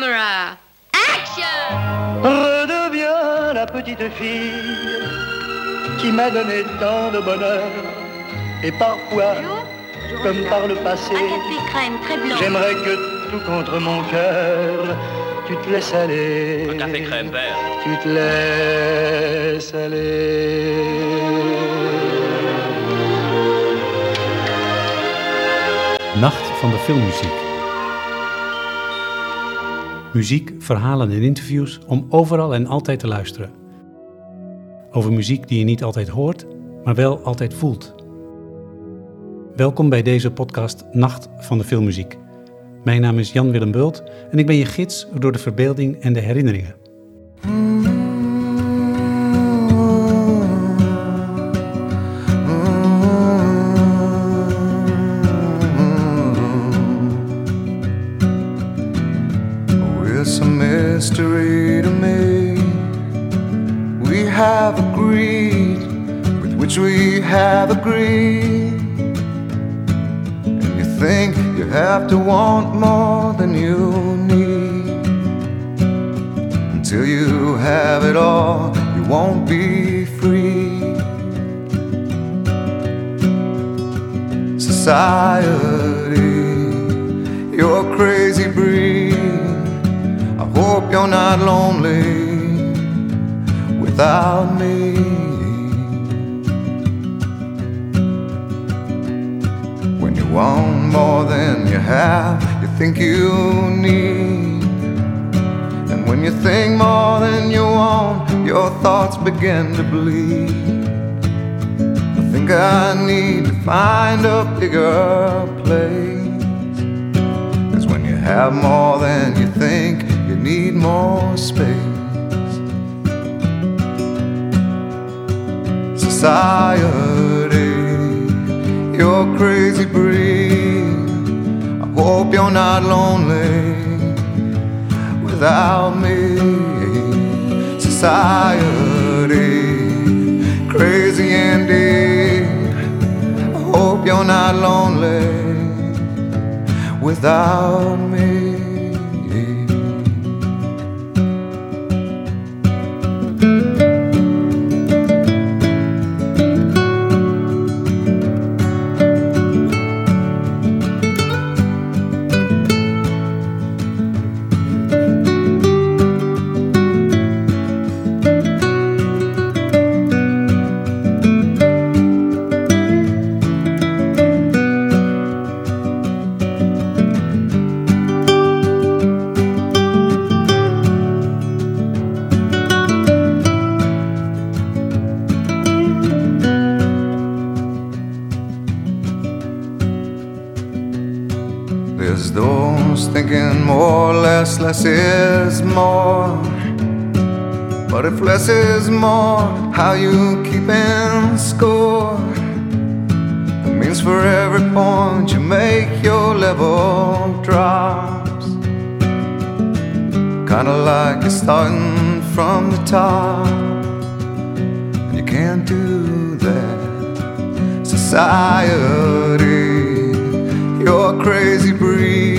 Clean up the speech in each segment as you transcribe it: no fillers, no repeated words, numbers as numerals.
camera. Action! Redeviens la petite fille qui m'a donné tant de bonheur et parfois, comme par le passé, j'aimerais que tout contre mon cœur, tu te laisses aller. Un café crème vert. Tu te laisses aller. Nacht van de filmmuziek. Muziek, verhalen en interviews om overal en altijd te luisteren. Over muziek die je niet altijd hoort, maar wel altijd voelt. Welkom bij deze podcast Nacht van de Filmmuziek. Mijn naam is Jan-Willem Bult en ik ben je gids door de verbeelding en de herinneringen. To want more than you need. Until you have it all, you won't be free. Society, you're a crazy breed. I hope you're not lonely without me. Want more than you have, you think you need. And when you think more than you want, your thoughts begin to bleed. I think I need to find a bigger place. 'Cause when you have more than you think, you need more space. Society, you're a crazy breed. I hope you're not lonely without me. Society, crazy indeed. I hope you're not lonely without me. Less is more, but if less is more, how you keep in score? It means for every point you make, your level drops. Kinda like you're starting from the top, and you can't do that. Society, you're a crazy breed.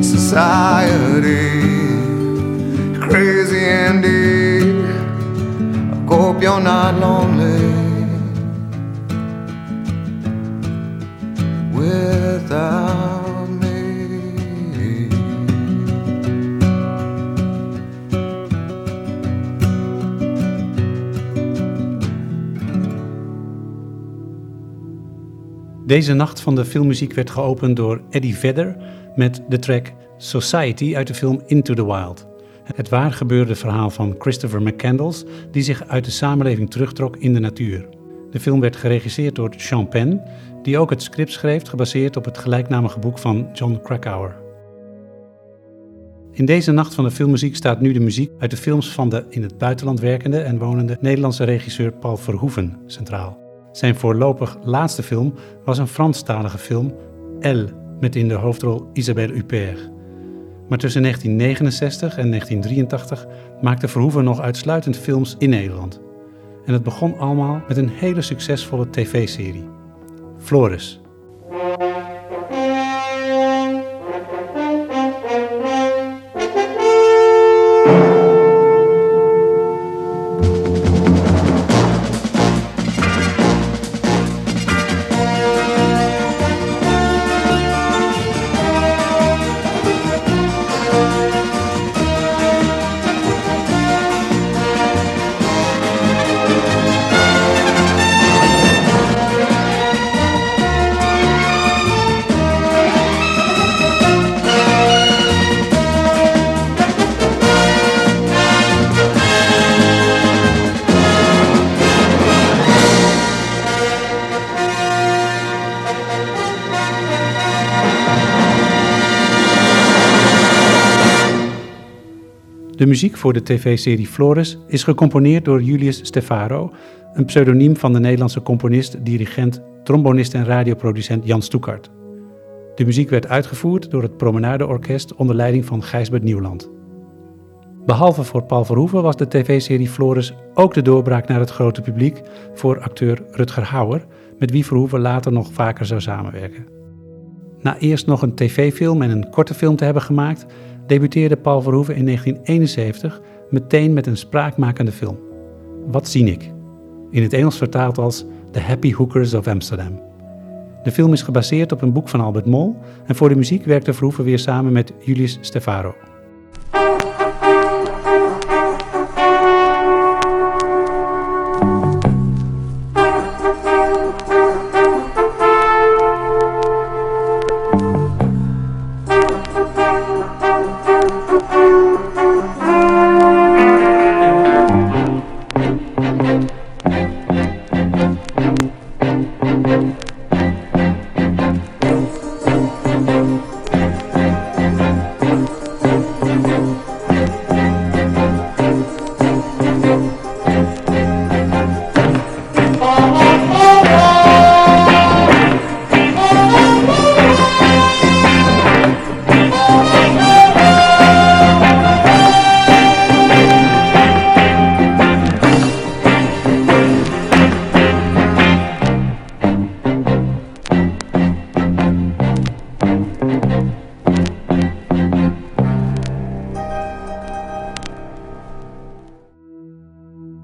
Society, crazy indeed. I hope you're not lonely without me. Deze nacht van de filmmuziek werd geopend door Eddy Vedder met de track Society uit de film Into the Wild. Het waargebeurde verhaal van Christopher McCandless, die zich uit de samenleving terugtrok in de natuur. De film werd geregisseerd door Sean Penn, die ook het script schreef gebaseerd op het gelijknamige boek van John Krakauer. In deze nacht van de filmmuziek staat nu de muziek uit de films van de in het buitenland werkende en wonende Nederlandse regisseur Paul Verhoeven centraal. Zijn voorlopig laatste film was een Franstalige film, Elle, met in de hoofdrol Isabelle Huppert. Maar tussen 1969 en 1983 maakte Verhoeven nog uitsluitend films in Nederland. En het begon allemaal met een hele succesvolle tv-serie, Floris. De muziek voor de tv-serie Floris is gecomponeerd door Julius Steffaro, een pseudoniem van de Nederlandse componist, dirigent, trombonist en radioproducent Jan Stulkart. De muziek werd uitgevoerd door het Promenadeorkest onder leiding van Gijsbert Nieuwland. Behalve voor Paul Verhoeven was de tv-serie Floris ook de doorbraak naar het grote publiek voor acteur Rutger Hauer, met wie Verhoeven later nog vaker zou samenwerken. Na eerst nog een tv-film en een korte film te hebben gemaakt, debuteerde Paul Verhoeven in 1971 meteen met een spraakmakende film, Wat Zien Ik, in het Engels vertaald als The Happy Hookers of Amsterdam. De film is gebaseerd op een boek van Albert Mol en voor de muziek werkte Verhoeven weer samen met Julius Steffaro.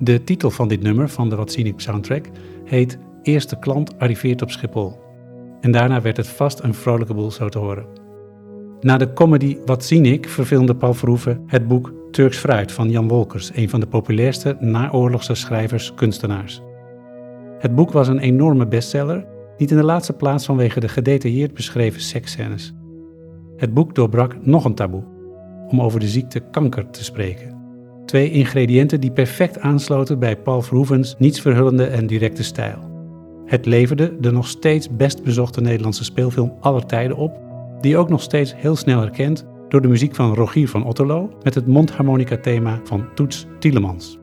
De titel van dit nummer van de Wat Zien Ik soundtrack heet Eerste klant arriveert op Schiphol. En daarna werd het vast een vrolijke boel zo te horen. Na de comedy Wat Zien Ik verfilmde Paul Verhoeven het boek Turks Fruit van Jan Wolkers, een van de populairste naoorlogse schrijvers-kunstenaars. Het boek was een enorme bestseller, niet in de laatste plaats vanwege de gedetailleerd beschreven seksscènes. Het boek doorbrak nog een taboe, om over de ziekte kanker te spreken. Twee ingrediënten die perfect aansloten bij Paul Verhoeven's nietsverhullende en directe stijl. Het leverde de nog steeds best bezochte Nederlandse speelfilm aller tijden op, die ook nog steeds heel snel herkend door de muziek van Rogier van Otterloo met het mondharmonica-thema van Toots Thielemans.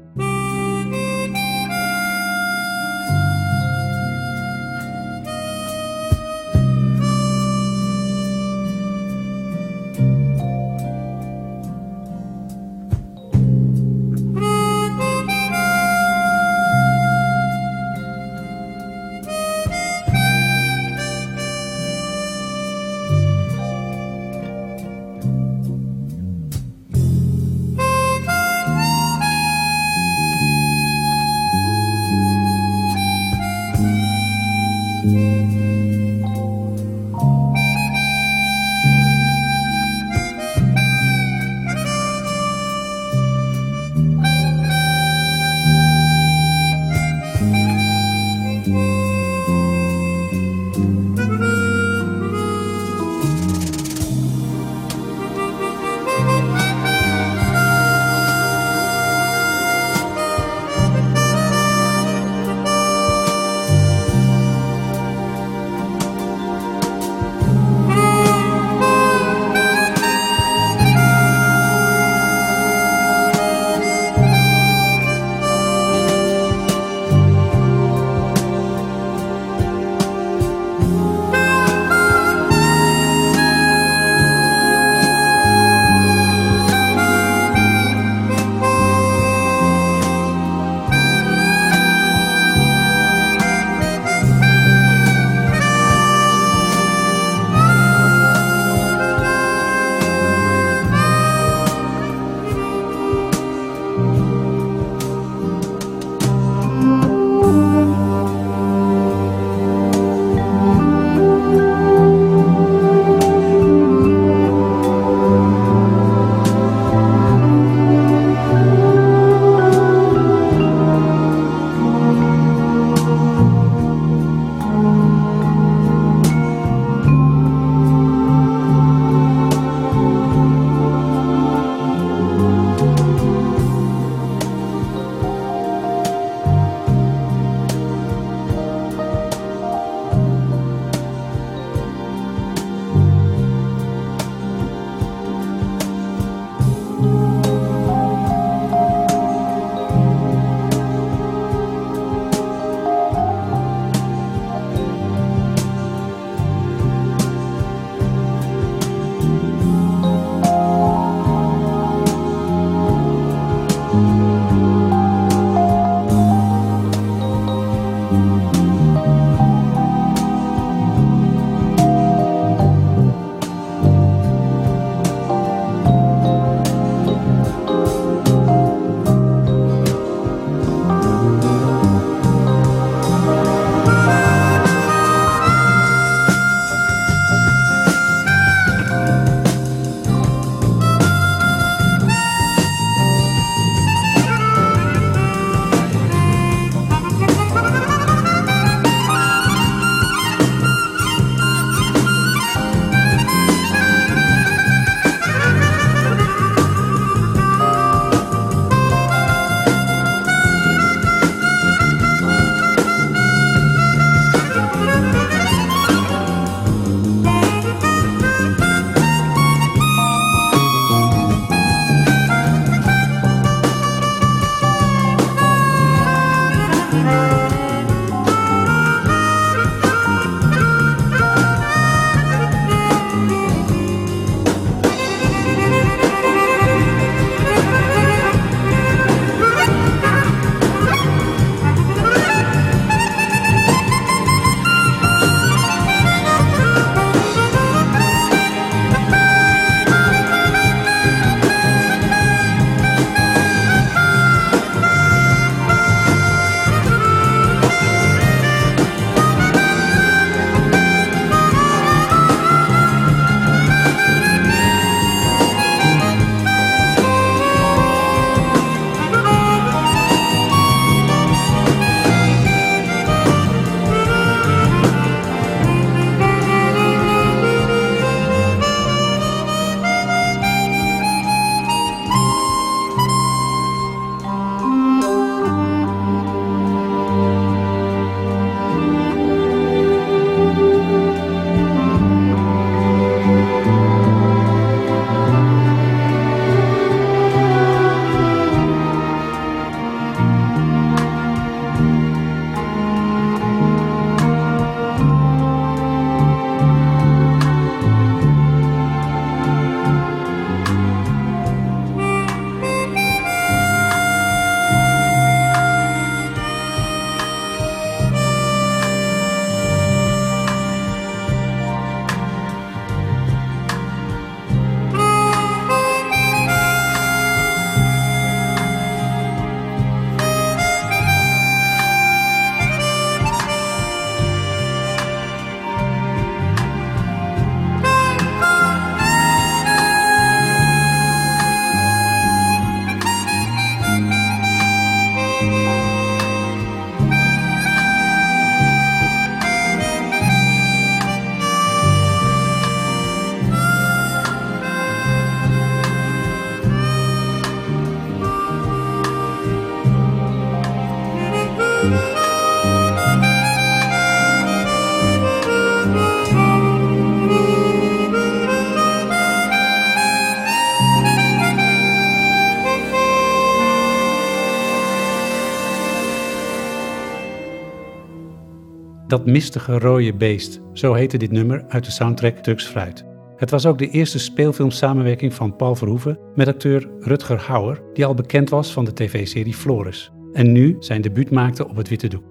Dat mistige rode beest, zo heette dit nummer uit de soundtrack Turks Fruit. Het was ook de eerste speelfilmsamenwerking van Paul Verhoeven met acteur Rutger Hauer, die al bekend was van de tv-serie Floris, en nu zijn debuut maakte op het witte doek.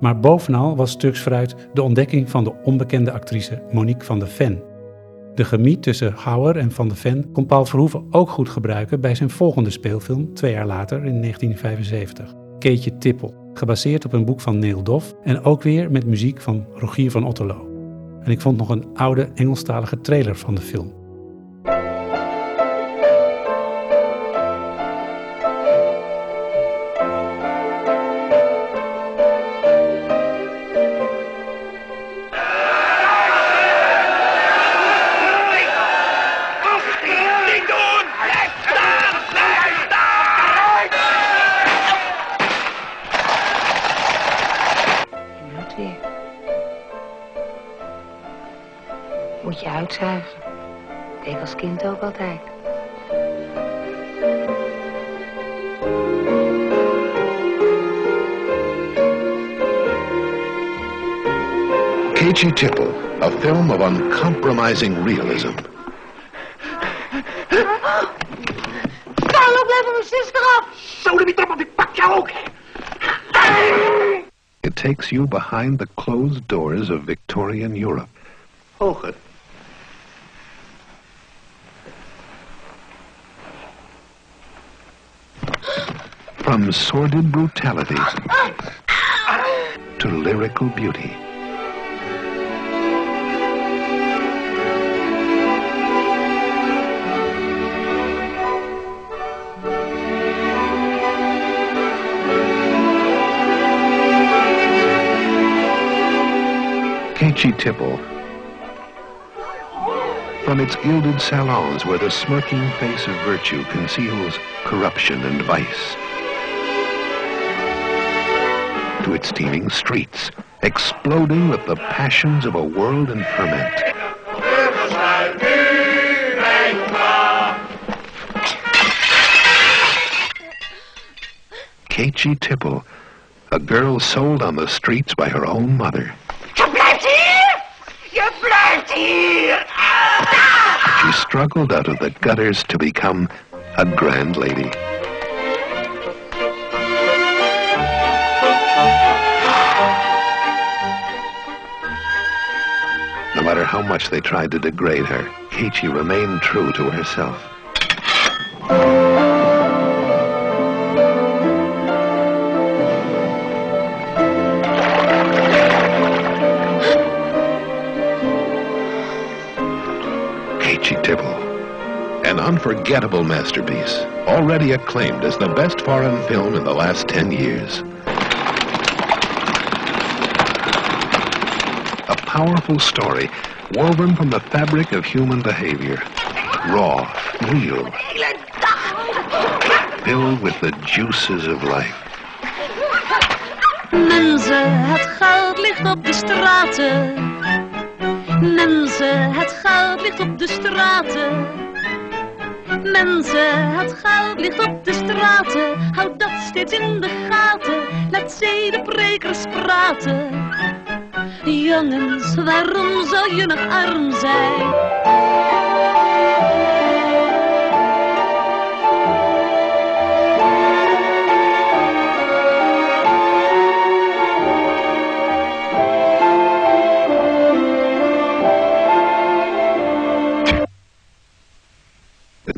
Maar bovenal was Turks Fruit de ontdekking van de onbekende actrice Monique van der Ven. De chemie tussen Hauer en van der Ven kon Paul Verhoeven ook goed gebruiken bij zijn volgende speelfilm 2 jaar later in 1975, Keetje Tippel. Gebaseerd op een boek van Neil Doff en ook weer met muziek van Rogier van Otterloo. En ik vond nog een oude Engelstalige trailer van de film. Moet je uitzuigen. Dat ik als kind ook altijd. Keetje Tippel, a film of uncompromising realism. Carlo, blijf van mijn zuster af! Zo, die trap op, ik pak jou ook! It takes you behind the closed doors of Victorian Europe. Hoger. From sordid brutalities to lyrical beauty. Keetje Tippel. From its gilded salons where the smirking face of virtue conceals corruption and vice, to its teeming streets, exploding with the passions of a world in ferment. Keetje Tippel, a girl sold on the streets by her own mother. Je blijft hier! Je blijft hier! She struggled out of the gutters to become a grand lady. No matter how much they tried to degrade her, Keetje remained true to herself. Keetje Tippel, an unforgettable masterpiece, already acclaimed as the best foreign film in the last 10 years. Powerful story, woven from the fabric of human behavior. Raw, real, filled with the juices of life. Mensen, het goud ligt op de straten. Mensen, het goud ligt op de straten. Mensen, het goud ligt op de straten. Houd dat steeds in de gaten. Laat zedenprekers praten. Jongens, waarom zou je nog arm zijn?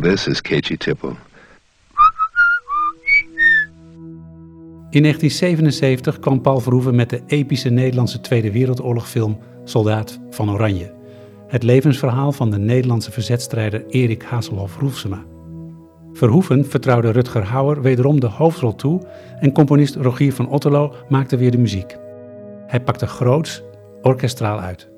This is Keetje Tippel. In 1977 kwam Paul Verhoeven met de epische Nederlandse Tweede Wereldoorlogfilm Soldaat van Oranje. Het levensverhaal van de Nederlandse verzetstrijder Erik Hazelhoff Roefsema. Verhoeven vertrouwde Rutger Hauer wederom de hoofdrol toe en componist Rogier van Otterloo maakte weer de muziek. Hij pakte groots, orkestraal uit.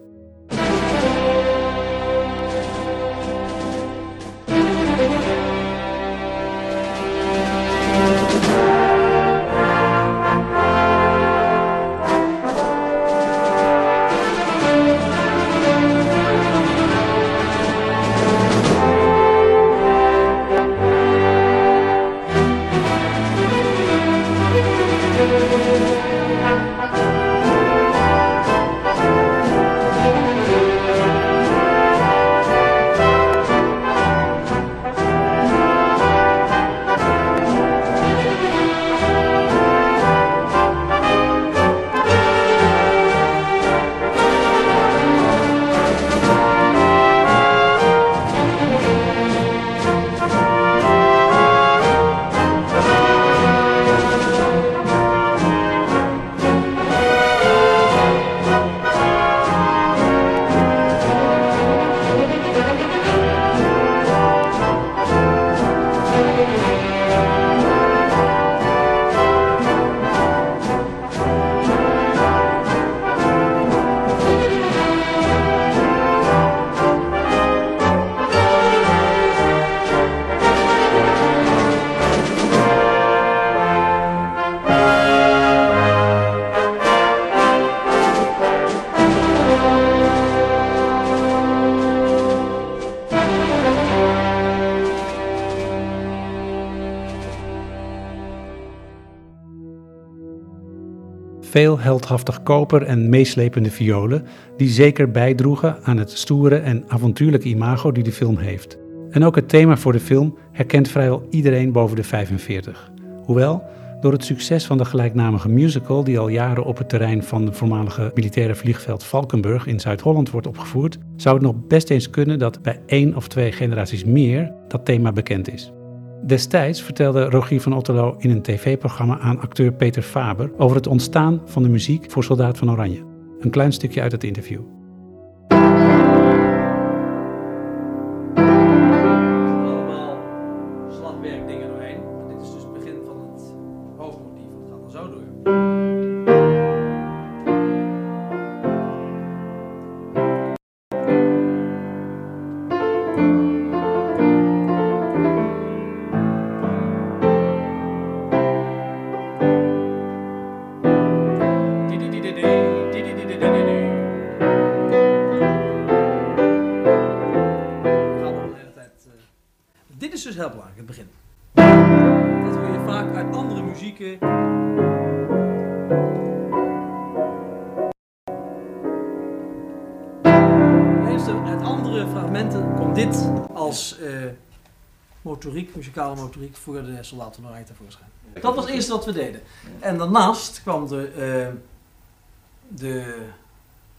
veel heldhaftig koper en meeslepende violen, die zeker bijdroegen aan het stoere en avontuurlijke imago die de film heeft. En ook het thema voor de film herkent vrijwel iedereen boven de 45. Hoewel, door het succes van de gelijknamige musical, die al jaren op het terrein van het voormalige militaire vliegveld Valkenburg in Zuid-Holland wordt opgevoerd, zou het nog best eens kunnen dat bij 1 of 2 generaties meer dat thema bekend is. Destijds vertelde Rogier van Otterloo in een tv-programma aan acteur Peter Faber over het ontstaan van de muziek voor Soldaat van Oranje. Een klein stukje uit het interview. Muzikale motoriek voor de Soldaat van Oranje tevoorschijn. Dat was het eerste wat we deden. En daarnaast kwam de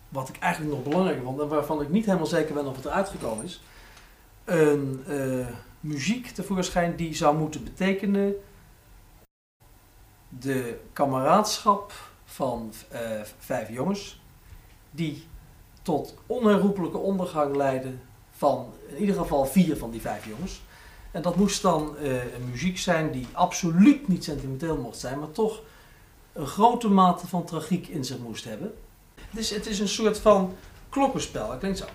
wat ik eigenlijk nog belangrijker vond en waarvan ik niet helemaal zeker ben of het eruit gekomen is, een muziek tevoorschijn die zou moeten betekenen de kameraadschap van 5 jongens die tot onherroepelijke ondergang leiden van in ieder geval 4 van die 5 jongens. En dat moest dan een muziek zijn die absoluut niet sentimenteel mocht zijn, maar toch een grote mate van tragiek in zich moest hebben. Dus het is een soort van klokkenspel. Het klinkt zo.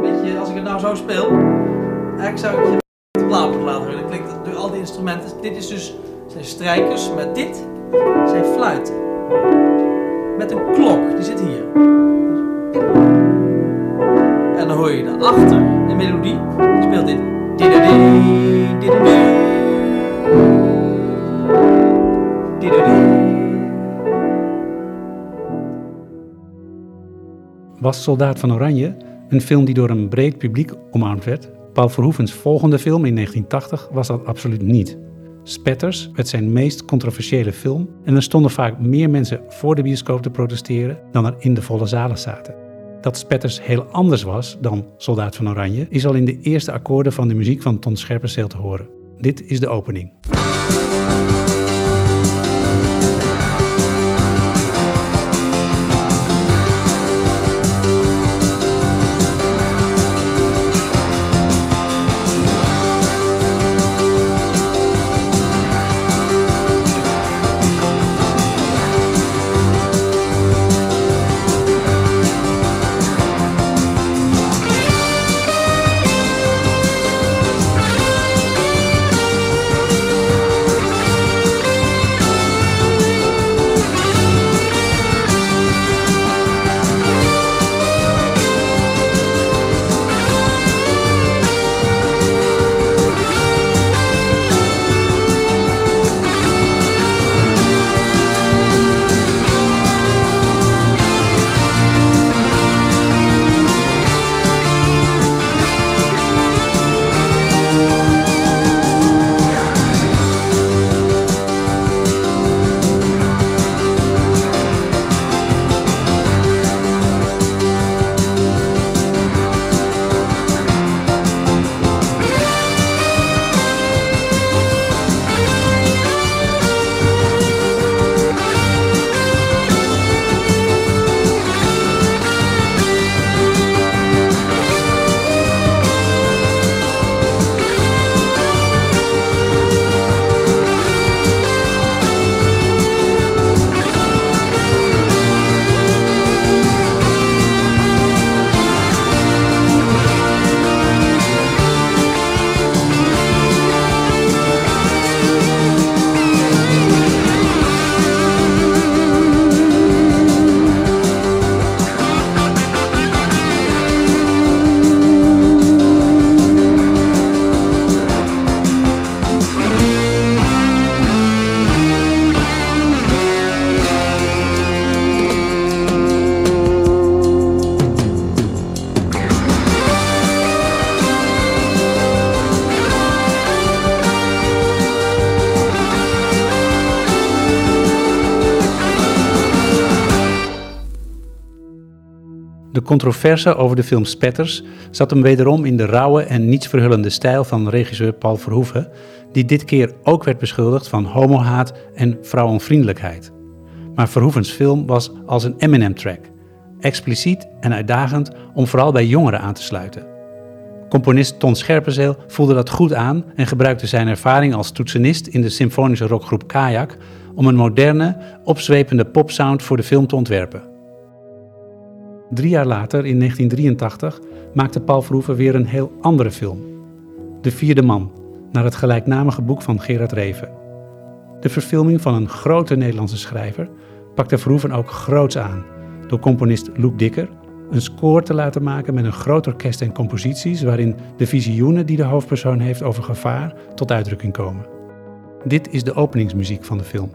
Weet je, als ik het nou zo speel, eigenlijk zou ik je de plaat moeten laten horen. Dat klinkt door al die instrumenten. Dit is dus, zijn strijkers, maar dit zijn fluiten. Met een klok, die zit hier. En dan hoor je daarachter de melodie. Die speelt dit. Was Soldaat van Oranje, een film die door een breed publiek omarmd werd, Paul Verhoevens volgende film in 1980 was dat absoluut niet. Spetters werd zijn meest controversiële film en er stonden vaak meer mensen voor de bioscoop te protesteren dan er in de volle zalen zaten. Dat Spetters heel anders was dan Soldaat van Oranje is al in de eerste akkoorden van de muziek van Ton Scherpenzeel te horen. Dit is de opening. controverse over de film Spetters zat hem wederom in de rauwe en nietsverhullende stijl van regisseur Paul Verhoeven, die dit keer ook werd beschuldigd van homohaat en vrouwenvriendelijkheid. Maar Verhoevens film was als een Eminem-track, expliciet en uitdagend om vooral bij jongeren aan te sluiten. Componist Ton Scherpenzeel voelde dat goed aan en gebruikte zijn ervaring als toetsenist in de symfonische rockgroep Kayak om een moderne, opzwepende popsound voor de film te ontwerpen. 3 jaar later, in 1983, maakte Paul Verhoeven weer een heel andere film. De vierde man, naar het gelijknamige boek van Gerard Reve. De verfilming van een grote Nederlandse schrijver pakte Verhoeven ook groots aan door componist Loek Dikker een score te laten maken met een groot orkest en composities waarin de visioenen die de hoofdpersoon heeft over gevaar tot uitdrukking komen. Dit is de openingsmuziek van de film.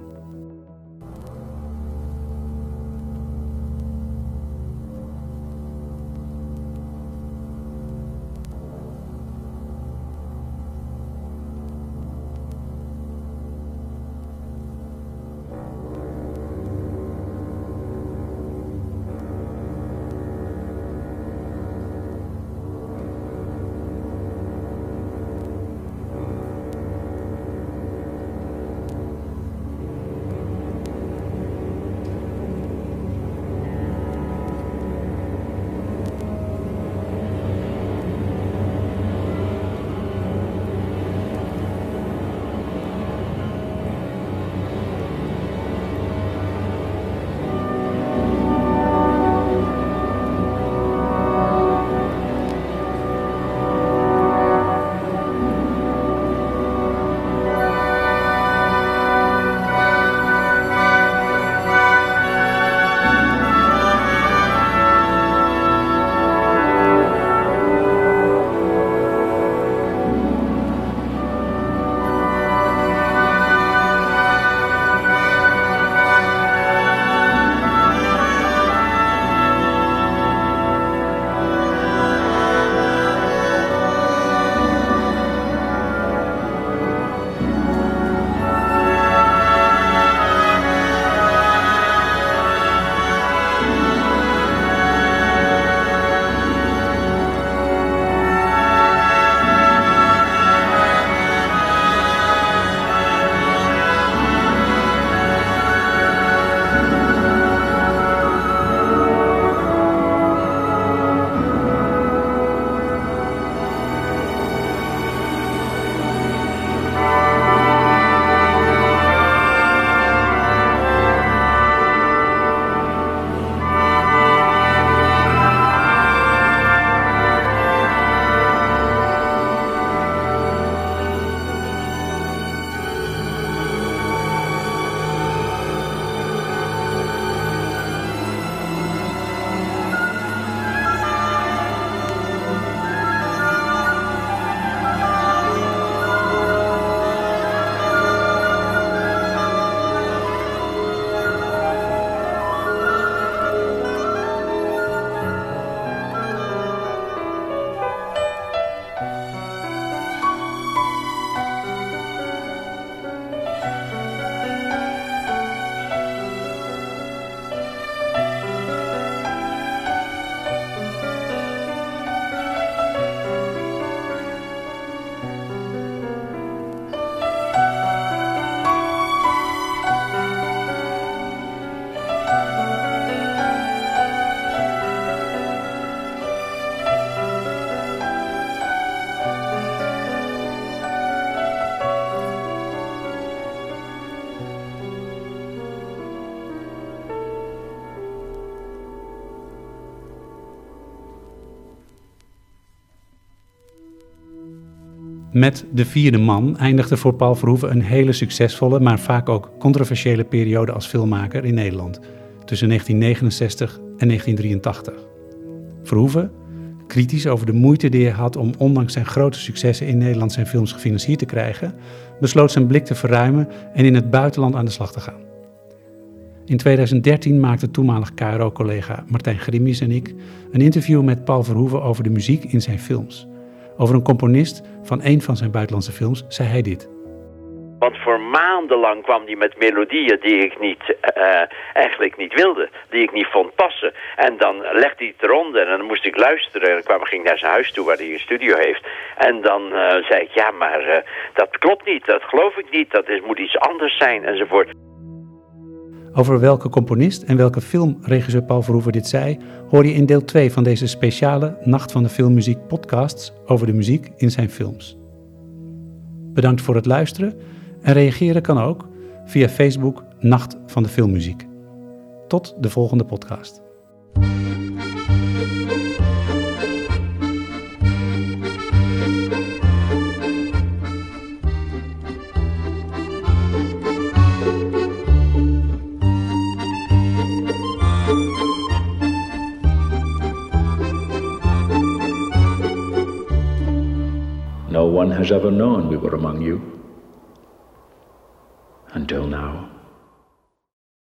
Met De vierde man eindigde voor Paul Verhoeven een hele succesvolle, maar vaak ook controversiële periode als filmmaker in Nederland, tussen 1969 en 1983. Verhoeven, kritisch over de moeite die hij had om ondanks zijn grote successen in Nederland zijn films gefinancierd te krijgen, besloot zijn blik te verruimen en in het buitenland aan de slag te gaan. In 2013 maakten toenmalig KRO-collega Martijn Grimmies en ik een interview met Paul Verhoeven over de muziek in zijn films. Over een componist van een van zijn buitenlandse films zei hij dit. Want voor maandenlang kwam die met melodieën die ik eigenlijk niet wilde. Die ik niet vond passen. En dan legde hij het eronder en dan moest ik luisteren. En dan ging ik naar zijn huis toe waar hij een studio heeft. En dan zei ik, ja maar dat klopt niet, dat geloof ik niet. Dat moet iets anders zijn enzovoort. Over welke componist en welke filmregisseur Paul Verhoeven dit zei, hoor je in deel 2 van deze speciale Nacht van de Filmmuziek podcasts over de muziek in zijn films. Bedankt voor het luisteren en reageren kan ook via Facebook Nacht van de Filmmuziek. Tot de volgende podcast. No one has ever known we were among you, until now.